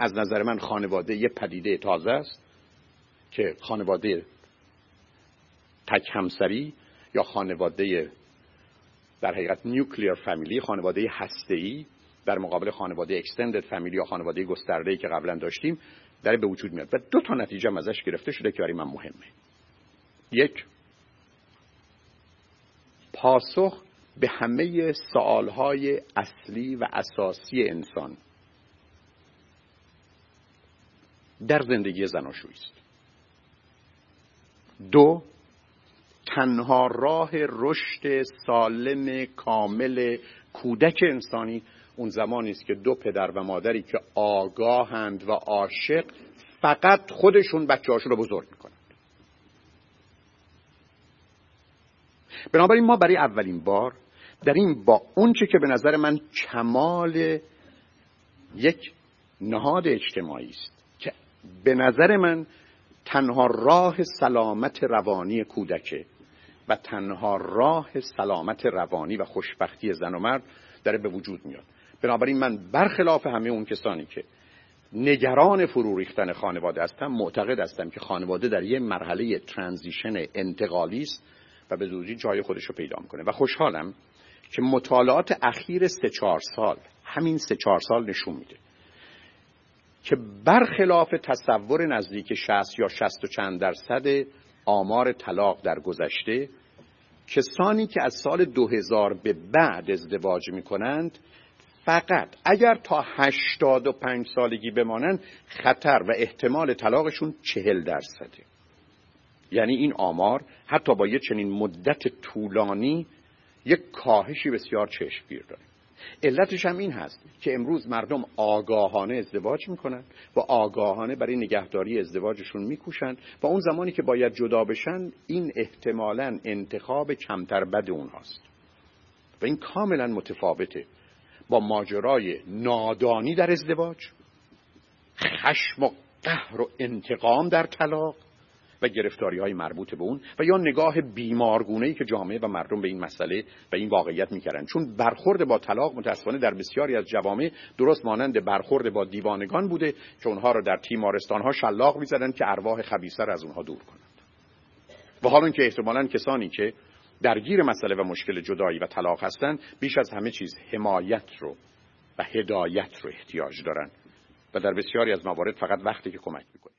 از نظر من خانواده یه پدیده تازه است که خانواده تک همسری یا خانواده در حقیقت نیوکلیر فامیلی، خانواده هسته‌ای در مقابل خانواده اکستندد فامیلی یا خانواده گسترده‌ای که قبلا داشتیم داره به وجود میاد و دو تا نتیجه هم ازش گرفته شده که برای من مهمه. یک، پاسخ به همه سوالهای اصلی و اساسی انسان در زندگی زناشویی است. دو، تنها راه رشد سالم کامل کودک انسانی اون زمانی است که دو پدر و مادری که آگاهند و عاشق فقط خودشون بچه‌هاشون رو بزرگ میکنند. بنابراین ما برای اولین بار در این با اون چه که به نظر من کمال یک نهاد اجتماعی است که به نظر من تنها راه سلامت روانی کودکه و تنها راه سلامت روانی و خوشبختی زن و مرد داره به وجود میاد. بنابراین من برخلاف همه اون کسانی که نگران فرو ریختن خانواده هستم، معتقد هستم که خانواده در یه مرحله ترانزیشن انتقالی است و به زودی جای خودش رو پیدا میکنه و خوشحالم که مطالعات اخیر 3-4 سال، همین 3-4 سال نشون میده که برخلاف تصور نزدیک 60 یا 60 و چند درصد آمار طلاق در گذشته، کسانی که از سال 2000 به بعد ازدواج میکنند فقط اگر تا 85 سالگی بمانند خطر و احتمال طلاقشون 40%. یعنی این آمار حتی با یه چنین مدت طولانی یک کاهشی بسیار چشمگیر داره. علتش هم این هست که امروز مردم آگاهانه ازدواج میکنن و آگاهانه برای نگهداری ازدواجشون میکوشن و اون زمانی که باید جدا بشن این احتمالاً انتخاب کمتر بد اونهاست و این کاملا متفاوته با ماجرای نادانی در ازدواج، خشم و قهر و انتقام در طلاق و گرفتاری های مربوط به اون و یا نگاه بیمارگونه‌ای که جامعه و مردم به این مسئله و این واقعیت می‌کردن. چون برخورد با طلاق متأسفانه در بسیاری از جوامع درست مانند برخورد با دیوانگان بوده که اونها رو در تیمارستان‌ها شلاق می‌زدن که ارواح خبیثه را از اونها دور کنند. و حالا اینکه احتمالاً کسانی که درگیر مسئله و مشکل جدایی و طلاق هستند بیش از همه چیز حمایت رو و هدایت رو احتیاج دارن و در بسیاری از موارد فقط وقتی که کمک می‌کنه